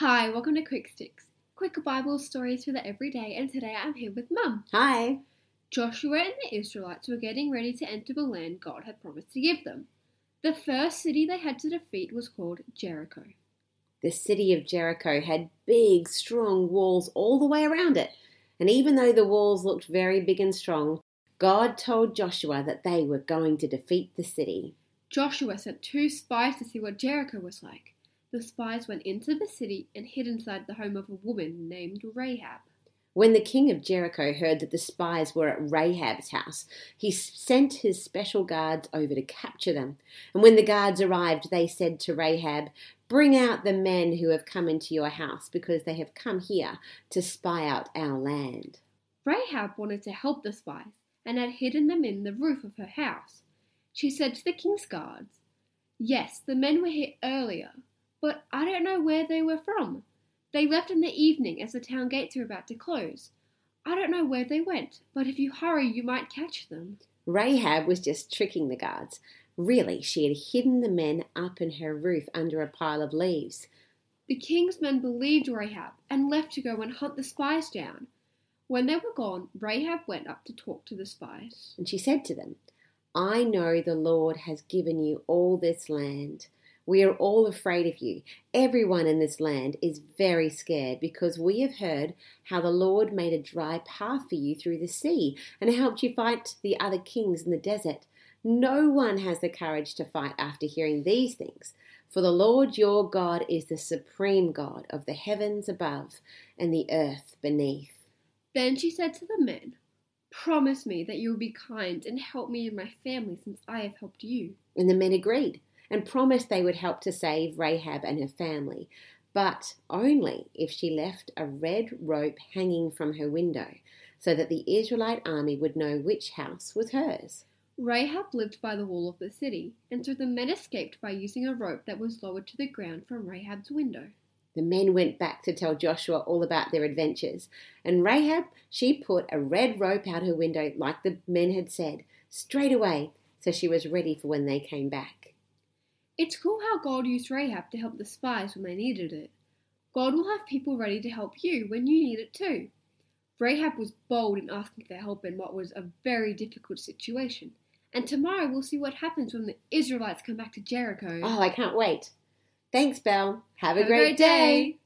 Hi, welcome to Quick Sticks, quick Bible stories for the everyday, and today I'm here with Mum. Hi. Joshua and the Israelites were getting ready to enter the land God had promised to give them. The first city they had to defeat was called Jericho. The city of Jericho had big, strong walls all the way around it, and even though the walls looked very big and strong, God told Joshua that they were going to defeat the city. Joshua sent 2 spies to see what Jericho was like. The spies went into the city and hid inside the home of a woman named Rahab. When the king of Jericho heard that the spies were at Rahab's house, he sent his special guards over to capture them. And when the guards arrived, they said to Rahab, "Bring out the men who have come into your house, because they have come here to spy out our land." Rahab wanted to help the spies and had hidden them in the roof of her house. She said to the king's guards, "Yes, the men were here earlier, but I don't know where they were from. They left in the evening as the town gates were about to close. I don't know where they went, but if you hurry, you might catch them." Rahab was just tricking the guards. Really, she had hidden the men up in her roof under a pile of leaves. The king's men believed Rahab and left to go and hunt the spies down. When they were gone, Rahab went up to talk to the spies. And she said to them, "I know the Lord has given you all this land. We are all afraid of you. Everyone in this land is very scared because we have heard how the Lord made a dry path for you through the sea and helped you fight the other kings in the desert. No one has the courage to fight after hearing these things. For the Lord your God is the supreme God of the heavens above and the earth beneath." Then she said to the men, "Promise me that you will be kind and help me and my family since I have helped you." And the men agreed and promised they would help to save Rahab and her family, but only if she left a red rope hanging from her window, so that the Israelite army would know which house was hers. Rahab lived by the wall of the city, and so the men escaped by using a rope that was lowered to the ground from Rahab's window. The men went back to tell Joshua all about their adventures, and Rahab, she put a red rope out her window like the men had said, straight away, so she was ready for when they came back. It's cool how God used Rahab to help the spies when they needed it. God will have people ready to help you when you need it too. Rahab was bold in asking for help in what was a very difficult situation. And tomorrow we'll see what happens when the Israelites come back to Jericho. Oh, I can't wait. Thanks, Belle. Have a great day.